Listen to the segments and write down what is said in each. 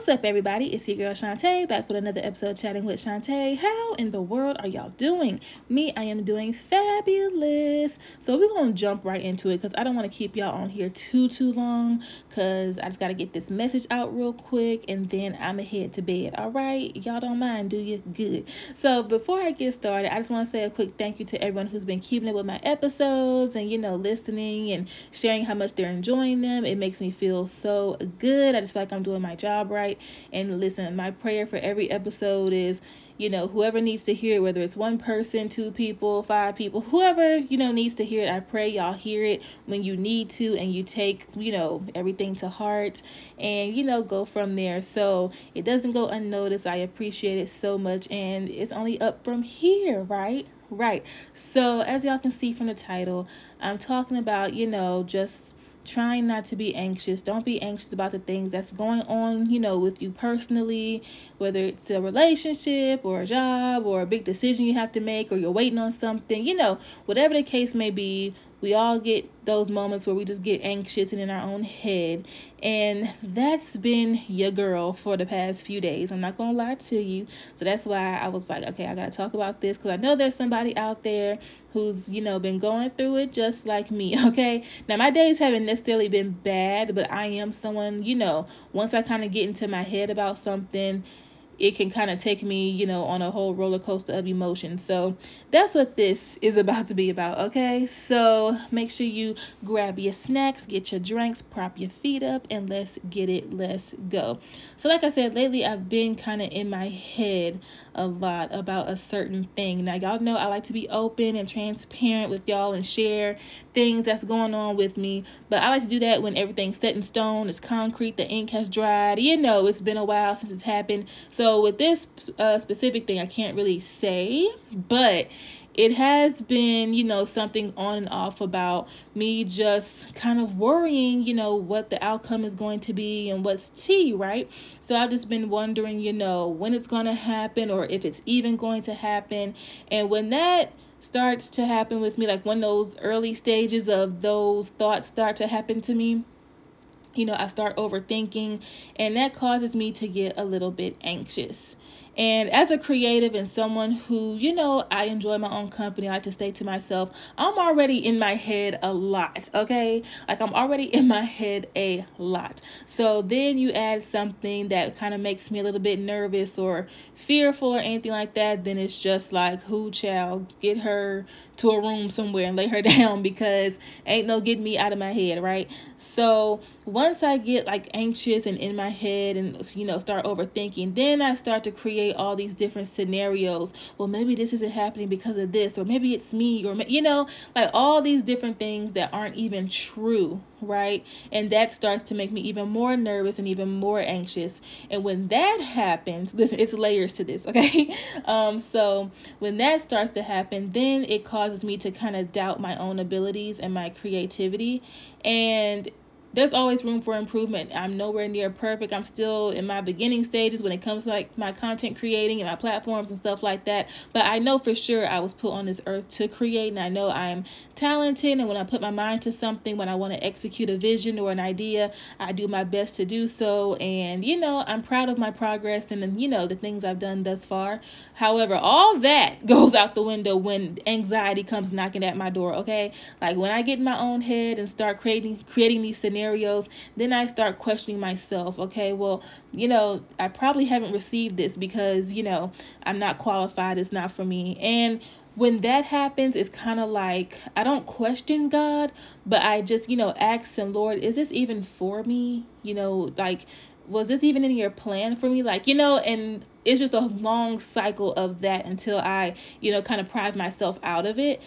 What's up, everybody? It's your girl Shantae back with another episode of Chatting with Shantae. How in the world are y'all doing? Me, I am doing fabulous. So we're going to jump right into it because I don't want to keep y'all on here too long because I just got to get this message out real quick and then I'm going to head to bed. All right? Y'all don't mind, do you? Good. So before I get started, I just want to say a quick thank you to everyone who's been keeping up with my episodes and, listening and sharing how much they're enjoying them. It makes me feel so good. I just feel like I'm doing my job right. And listen, my prayer for every episode is, whoever needs to hear it, whether it's one person, two people, five people, whoever, needs to hear it, I pray y'all hear it when you need to and you take, everything to heart and, go from there. So it doesn't go unnoticed. I appreciate it so much. And it's only up from here, right? Right. So as y'all can see from the title, I'm talking about, just trying not to be anxious. Don't be anxious about the things that's going on, with you personally, whether it's a relationship or a job or a big decision you have to make or you're waiting on something, whatever the case may be. We all get those moments where we just get anxious and in our own head. And that's been your girl for the past few days. I'm not going to lie to you. So that's why I was like, okay, I got to talk about this because I know there's somebody out there who's, been going through it just like me. Okay. Now, my days haven't necessarily been bad, but I am someone, once I kind of get into my head about something, it can kind of take me, on a whole roller coaster of emotions. So that's what this is about to be about, okay? So make sure you grab your snacks, get your drinks, prop your feet up, and let's get it, let's go. So like I said, lately I've been kind of in my head a lot about a certain thing. Now, y'all know I like to be open and transparent with y'all and share things that's going on with me, but I like to do that when everything's set in stone, it's concrete, the ink has dried, it's been a while since it's happened. So with this specific thing, I can't really say, but it has been, something on and off about me just kind of worrying, what the outcome is going to be and what's tea, right? So I've just been wondering, when it's going to happen or if it's even going to happen. And when that starts to happen with me, like when those early stages of those thoughts start to happen to me, I start overthinking, and that causes me to get a little bit anxious. And as a creative and someone who, I enjoy my own company, I like to stay to myself, I'm already in my head a lot, okay? Like, I'm already in my head a lot. So then you add something that kind of makes me a little bit nervous or fearful or anything like that, then it's just like, who, child, get her to a room somewhere and lay her down because ain't no getting me out of my head, right? So once I get like anxious and in my head and, start overthinking, then I start to create all these different scenarios. Well, maybe this isn't happening because of this, or maybe it's me, or, like all these different things that aren't even true, right? And that starts to make me even more nervous and even more anxious. And when that happens, listen, it's layers to this, okay? So when that starts to happen, then it causes me to kind of doubt my own abilities and my creativity. And there's always room for improvement. I'm nowhere near perfect. I'm still in my beginning stages when it comes to like my content creating and my platforms and stuff like that. But I know for sure I was put on this earth to create, and I know I'm talented. And when I put my mind to something, when I want to execute a vision or an idea, I do my best to do so. And, I'm proud of my progress and, the things I've done thus far. However, all that goes out the window when anxiety comes knocking at my door, okay? Like when I get in my own head and start creating these scenarios, then I start questioning myself. Okay, well, I probably haven't received this because, I'm not qualified. It's not for me. And when that happens, it's kind of like I don't question God, but I just, ask him, Lord, is this even for me? Like, was this even in your plan for me? Like, and it's just a long cycle of that until I, kind of pry myself out of it.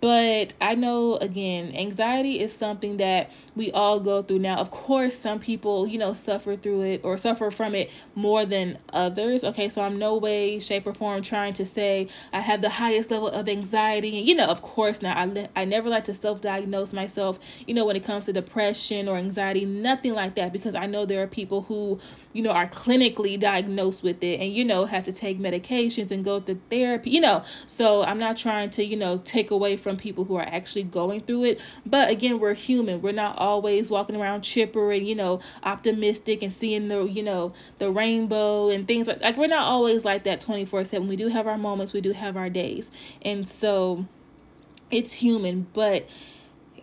But I know, again, anxiety is something that we all go through. Now, of course, some people, suffer through it or suffer from it more than others. Okay, so I'm no way, shape, or form trying to say I have the highest level of anxiety. And, of course, now I never like to self-diagnose myself, when it comes to depression or anxiety, nothing like that, because I know there are people who, are clinically diagnosed with it and, have to take medications and go to therapy, so I'm not trying to, take away away from people who are actually going through it. But again, we're human. We're not always walking around chipper and, you know, optimistic and seeing the, you know, the rainbow and things like we're not always like that 24/7. We do have our moments. We do have our days. And so it's human. But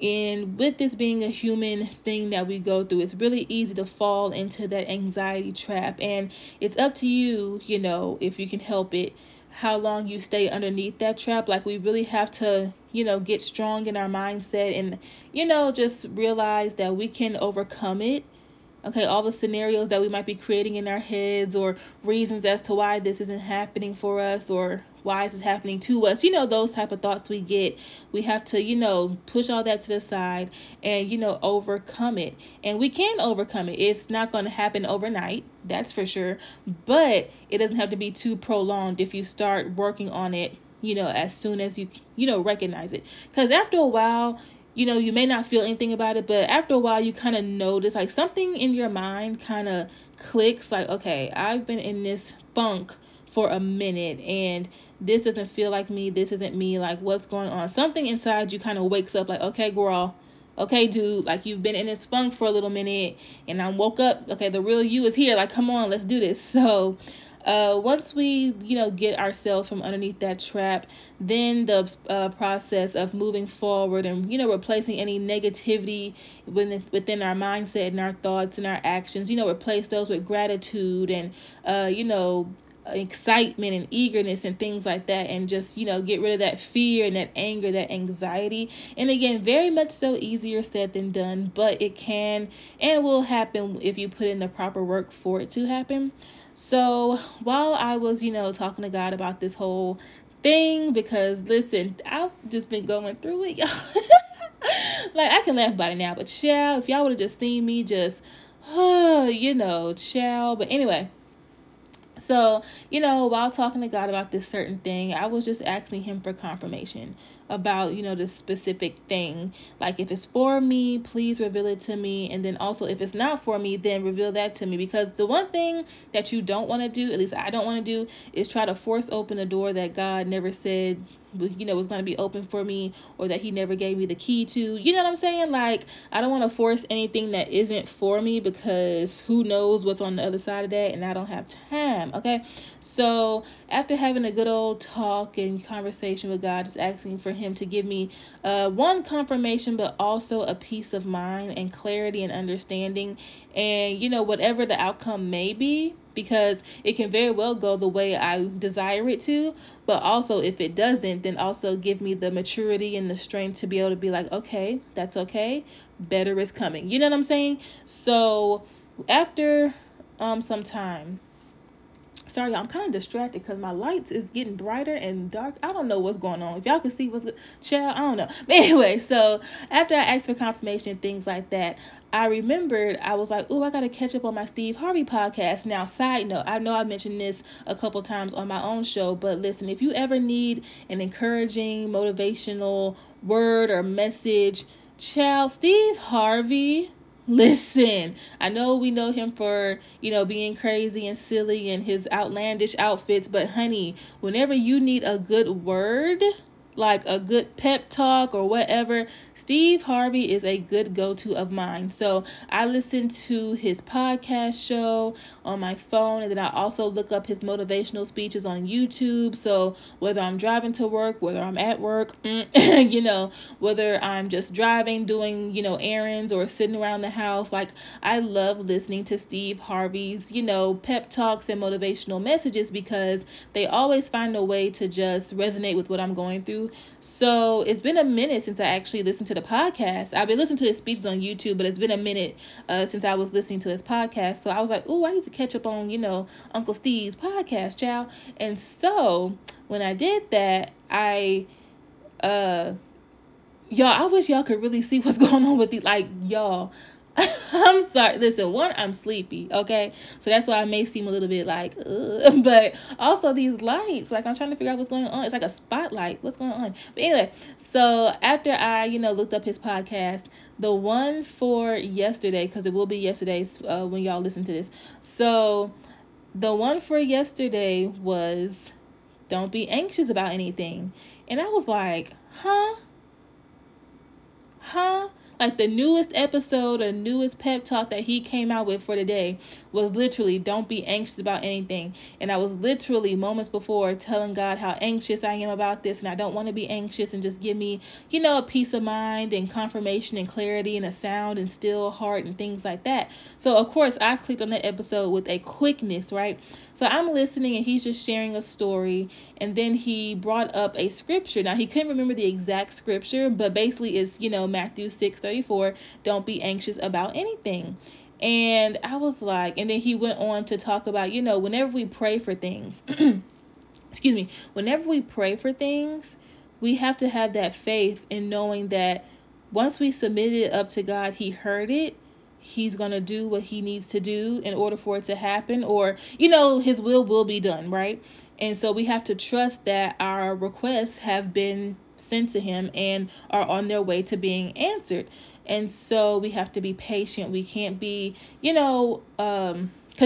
and with this being a human thing that we go through, it's really easy to fall into that anxiety trap. And it's up to you, you know, if you can help it, how long you stay underneath that trap. Like, we really have to, you know, get strong in our mindset and, you know, just realize that we can overcome it. Okay, all the scenarios that we might be creating in our heads or reasons as to why this isn't happening for us or why is this happening to us, you know, those type of thoughts we get, we have to, you know, push all that to the side and, you know, overcome it. And we can overcome it. It's not going to happen overnight, that's for sure, but it doesn't have to be too prolonged if you start working on it, you know, as soon as you know, recognize it. Because after a while, you know, you may not feel anything about it, but after a while you kind of notice like something in your mind kind of clicks like, okay, I've been in this funk for a minute and this doesn't feel like me. This isn't me. Like, what's going on? Something inside you kind of wakes up like, okay, girl. Okay, dude, like you've been in this funk for a little minute and I woke up. Okay, the real you is here. Like, come on, let's do this. So once we, you know, get ourselves from underneath that trap, then the process of moving forward and, you know, replacing any negativity within our mindset and our thoughts and our actions, you know, replace those with gratitude and, you know, excitement and eagerness and things like that, and just, you know, get rid of that fear and that anger, that anxiety. And again, very much so easier said than done, but it can and will happen if you put in the proper work for it to happen. So while I was, you know, talking to God about this whole thing, because listen, I've just been going through it, y'all. Like, I can laugh about it now, but child, if y'all would have just seen me just, you know, child. But anyway, so, you know, while talking to God about this certain thing, I was just asking him for confirmation about, you know, this specific thing. Like, if it's for me, please reveal it to me. And then also, if it's not for me, then reveal that to me. Because the one thing that you don't want to do, at least I don't want to do, is try to force open a door that God never said, you know, was going to be open for me, or that he never gave me the key to. You know what I'm saying? Like, I don't want to force anything that isn't for me, because who knows what's on the other side of that, and I don't have time. Okay, so after having a good old talk and conversation with God, just asking for him to give me one, confirmation, but also a peace of mind and clarity and understanding, and, you know, whatever the outcome may be, because it can very well go the way I desire it to, but also if it doesn't, then also give me the maturity and the strength to be able to be like, okay, that's okay, better is coming. You know what I'm saying? So after some time, sorry, I'm kind of distracted because my lights is getting brighter and dark. I don't know what's going on. If y'all can see what's good, child, I don't know. But anyway, so after I asked for confirmation and things like that, I remembered, I was like, oh, I got to catch up on my Steve Harvey podcast. Now, side note, I know I mentioned this a couple times on my own show, but listen, if you ever need an encouraging, motivational word or message, child, Steve Harvey, listen, I know we know him for, you know, being crazy and silly and his outlandish outfits, but honey, whenever you need a good word, like a good pep talk or whatever, Steve Harvey is a good go-to of mine. So I listen to his podcast show on my phone, and then I also look up his motivational speeches on YouTube. So whether I'm driving to work, whether I'm at work, you know, whether I'm just driving, doing, you know, errands, or sitting around the house, like, I love listening to Steve Harvey's, you know, pep talks and motivational messages, because they always find a way to just resonate with what I'm going through. So it's been a minute since I actually listened to the podcast. I've been listening to his speeches on YouTube, but it's been a minute since I was listening to his podcast. So I was like, oh, I need to catch up on, you know, Uncle Steve's podcast, child. And so when I did that, I wish y'all could really see what's going on with these, like, y'all. I'm sorry. Listen, one, I'm sleepy. Okay. So that's why I may seem a little bit like, ugh. But also these lights, like, I'm trying to figure out what's going on. It's like a spotlight. What's going on? But anyway, so after I, you know, looked up his podcast, the one for yesterday, cause it will be yesterday's when y'all listen to this. So the one for yesterday was, don't be anxious about anything. And I was like, Huh? Like the newest episode or newest pep talk that he came out with for today was literally don't be anxious about anything. And I was literally moments before telling God how anxious I am about this and I don't want to be anxious and just give me, a peace of mind and confirmation and clarity and a sound and still heart and things like that. So, of course, I clicked on that episode with a quickness, right? So I'm listening and he's just sharing a story and then he brought up a scripture. Now, he couldn't remember the exact scripture, but basically it's, Matthew 6:34, don't be anxious about anything. And I was like, and then he went on to talk about, whenever we pray for things, excuse me, whenever we pray for things, we have to have that faith in knowing that once we submit it up to God, he heard it. He's going to do what he needs to do in order for it to happen, or, his will be done, right? And so we have to trust that our requests have been sent to him and are on their way to being answered. And so we have to be patient. We can't be, because,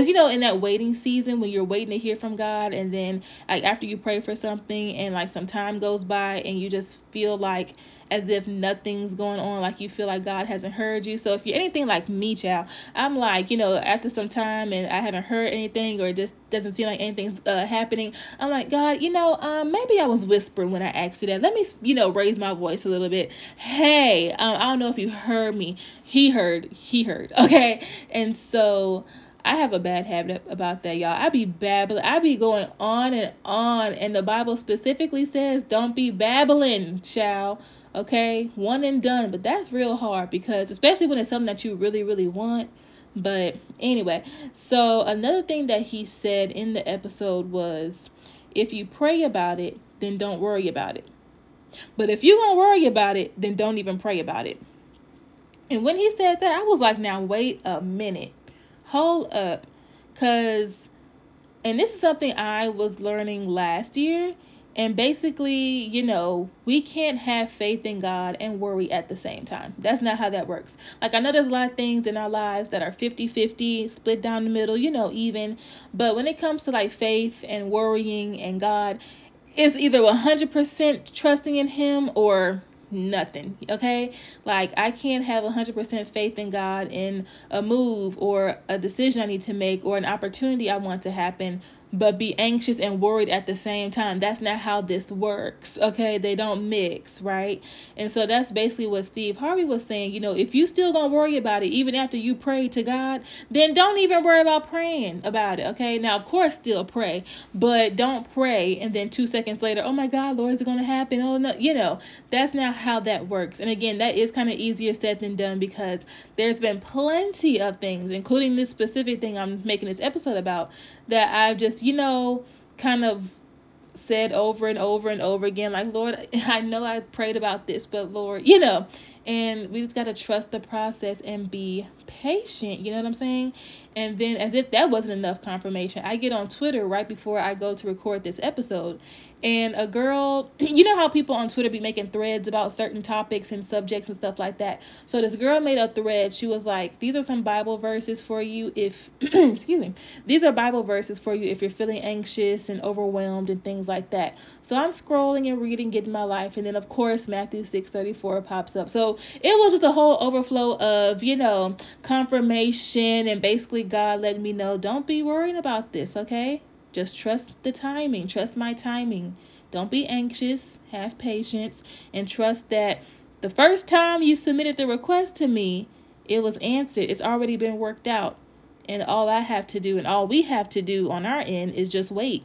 in that waiting season when you're waiting to hear from God and then like after you pray for something and like some time goes by and you just feel like as if nothing's going on, like you feel like God hasn't heard you. So if you're anything like me, child, I'm like, after some time and I haven't heard anything or it just doesn't seem like anything's happening, I'm like, God, maybe I was whispering when I asked you that. Let me, raise my voice a little bit. Hey, I don't know if you heard me. He heard. Okay. And so I have a bad habit about that, y'all. I be babbling. I be going on. And the Bible specifically says, don't be babbling, child. Okay? One and done. But that's real hard because especially when it's something that you really, really want. But anyway, so another thing that he said in the episode was, if you pray about it, then don't worry about it. But if you're going to worry about it, then don't even pray about it. And when he said that, I was like, now, wait a minute. Hold up, and this is something I was learning last year, and basically, we can't have faith in God and worry at the same time. That's not how that works. Like, I know there's a lot of things in our lives that are 50-50, split down the middle, even, but when it comes to like faith and worrying and God, it's either 100% trusting in him or nothing. Okay, like I can't have 100% faith in God in a move or a decision I need to make or an opportunity I want to happen, but be anxious and worried at the same time. That's not how this works. Okay, they don't mix, right? And so that's basically what Steve Harvey was saying. If you still gonna worry about it even after you pray to God, then don't even worry about praying about it. Okay, now of course still pray, but don't pray and then 2 seconds later, oh my God, Lord, is it gonna happen? Oh no, that's not how that works. And again, that is kind of easier said than done because there's been plenty of things, including this specific thing I'm making this episode about, that I've just kind of said over and over and over again, like, Lord, I know I prayed about this, but Lord, and we just got to trust the process and be patient. You know what I'm saying? And then as if that wasn't enough confirmation, I get on Twitter right before I go to record this episode. And a girl, how people on Twitter be making threads about certain topics and subjects and stuff like that. So this girl made a thread. She was like, these are some Bible verses for you if, excuse me, these are Bible verses for you if you're feeling anxious and overwhelmed and things like that. So I'm scrolling and reading, getting my life. And then, of course, Matthew 6:34 pops up. So it was just a whole overflow of, confirmation and basically God letting me know, don't be worrying about this, okay? Just trust the timing. Trust my timing. Don't be anxious. Have patience and trust that the first time you submitted the request to me, it was answered. It's already been worked out. And all I have to do and all we have to do on our end is just wait.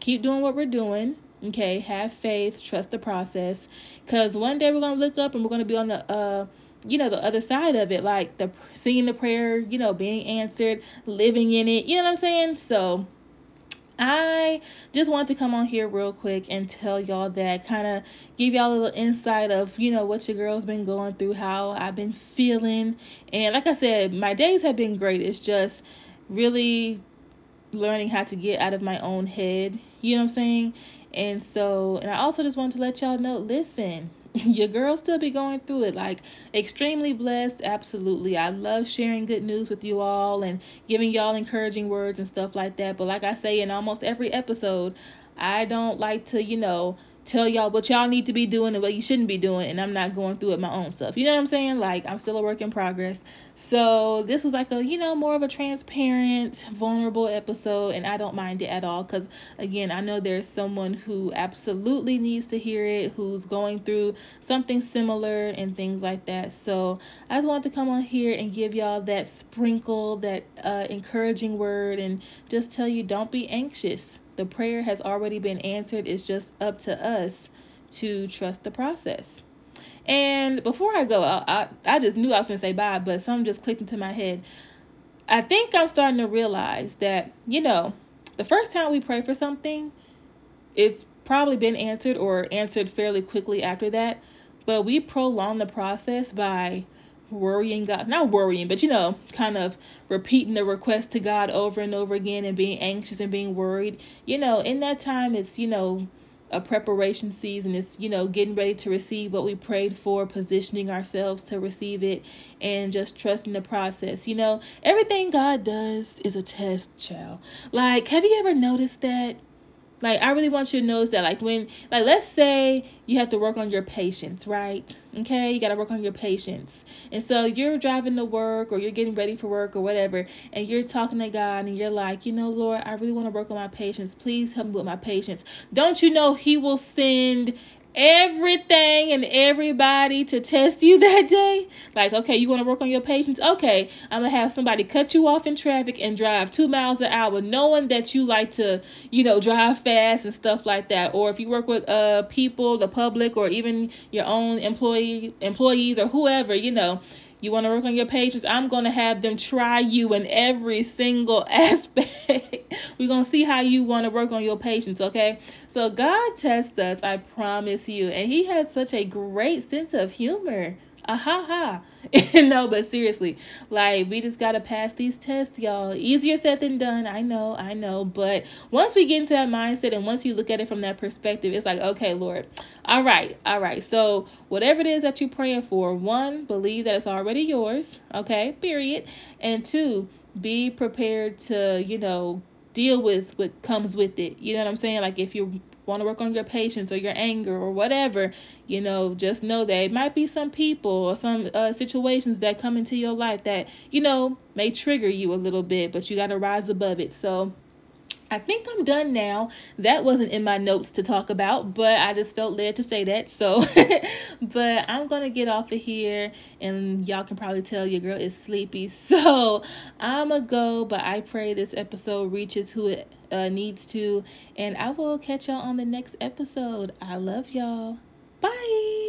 Keep doing what we're doing. Okay. Have faith. Trust the process. Because one day we're going to look up and we're going to be on the the other side of it, like the seeing the prayer, being answered, living in it. You know what I'm saying? So I just want to come on here real quick and tell y'all that, kind of give y'all a little insight of, what your girl's been going through, how I've been feeling. And like I said, my days have been great. It's just really learning how to get out of my own head. You know what I'm saying? And so, and I also just want to let y'all know, listen, your girl still be going through it. Like, extremely blessed. Absolutely. I love sharing good news with you all and giving y'all encouraging words and stuff like that. But like I say in almost every episode, I don't like to, tell y'all what y'all need to be doing and what you shouldn't be doing, and I'm not going through it my own self. You know what I'm saying? Like, I'm still a work in progress. So this was like a, more of a transparent, vulnerable episode, and I don't mind it at all because, again, I know there's someone who absolutely needs to hear it, who's going through something similar and things like that. So I just wanted to come on here and give y'all that sprinkle, that encouraging word, and just tell you, don't be anxious. The prayer has already been answered. It's just up to us to trust the process. And before I go, I just knew I was going to say bye, but something just clicked into my head. I think I'm starting to realize that, the first time we pray for something, it's probably been answered or answered fairly quickly after that. But we prolong the process by worrying God, not worrying, but kind of repeating the request to God over and over again and being anxious and being worried. In that time, it's a preparation season. It's getting ready to receive what we prayed for, positioning ourselves to receive it, and just trusting the process. Everything God does is a test, child. Like, have you ever noticed that? Like, I really want you to notice that, like, let's say you have to work on your patience, right? Okay, you got to work on your patience. And so you're driving to work or you're getting ready for work or whatever, and you're talking to God and you're like, Lord, I really want to work on my patience. Please help me with my patience. Don't you know he will send everything and everybody to test you that day? Like, okay, you want to work on your patience? Okay, I'm gonna have somebody cut you off in traffic and drive 2 miles an hour, knowing that you like to drive fast and stuff like that. Or if you work with people, the public, or even your own employees or whoever, you want to work on your patience, I'm going to have them try you in every single aspect. We're going to see how you want to work on your patience, okay? So God tests us, I promise you. And he has such a great sense of humor. No, but seriously, like, we just got to pass these tests, y'all. Easier said than done. I know. But once we get into that mindset and once you look at it from that perspective, it's like, okay, Lord, all right. So whatever it is that you're praying for, one, believe that it's already yours. Okay, period. And two, be prepared to, deal with what comes with it. You know what I'm saying? Like, if you're want to work on your patience or your anger or whatever, just know that it might be some people or some situations that come into your life that, may trigger you a little bit, but you got to rise above it. So I think I'm done now. That wasn't in my notes to talk about, but I just felt led to say that. So, but I'm going to get off of here, and y'all can probably tell your girl is sleepy. So I'm going to go, but I pray this episode reaches who it needs to, and I will catch y'all on the next episode. I love y'all. Bye.